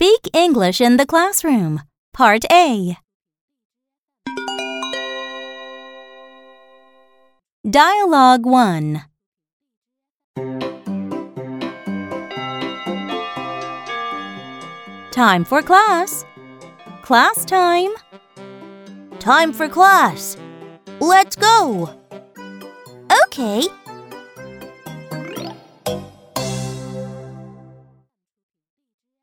Speak English in the Classroom, Part A. Dialogue 1. Time for class. Class time. Time for class. Let's go. Okay.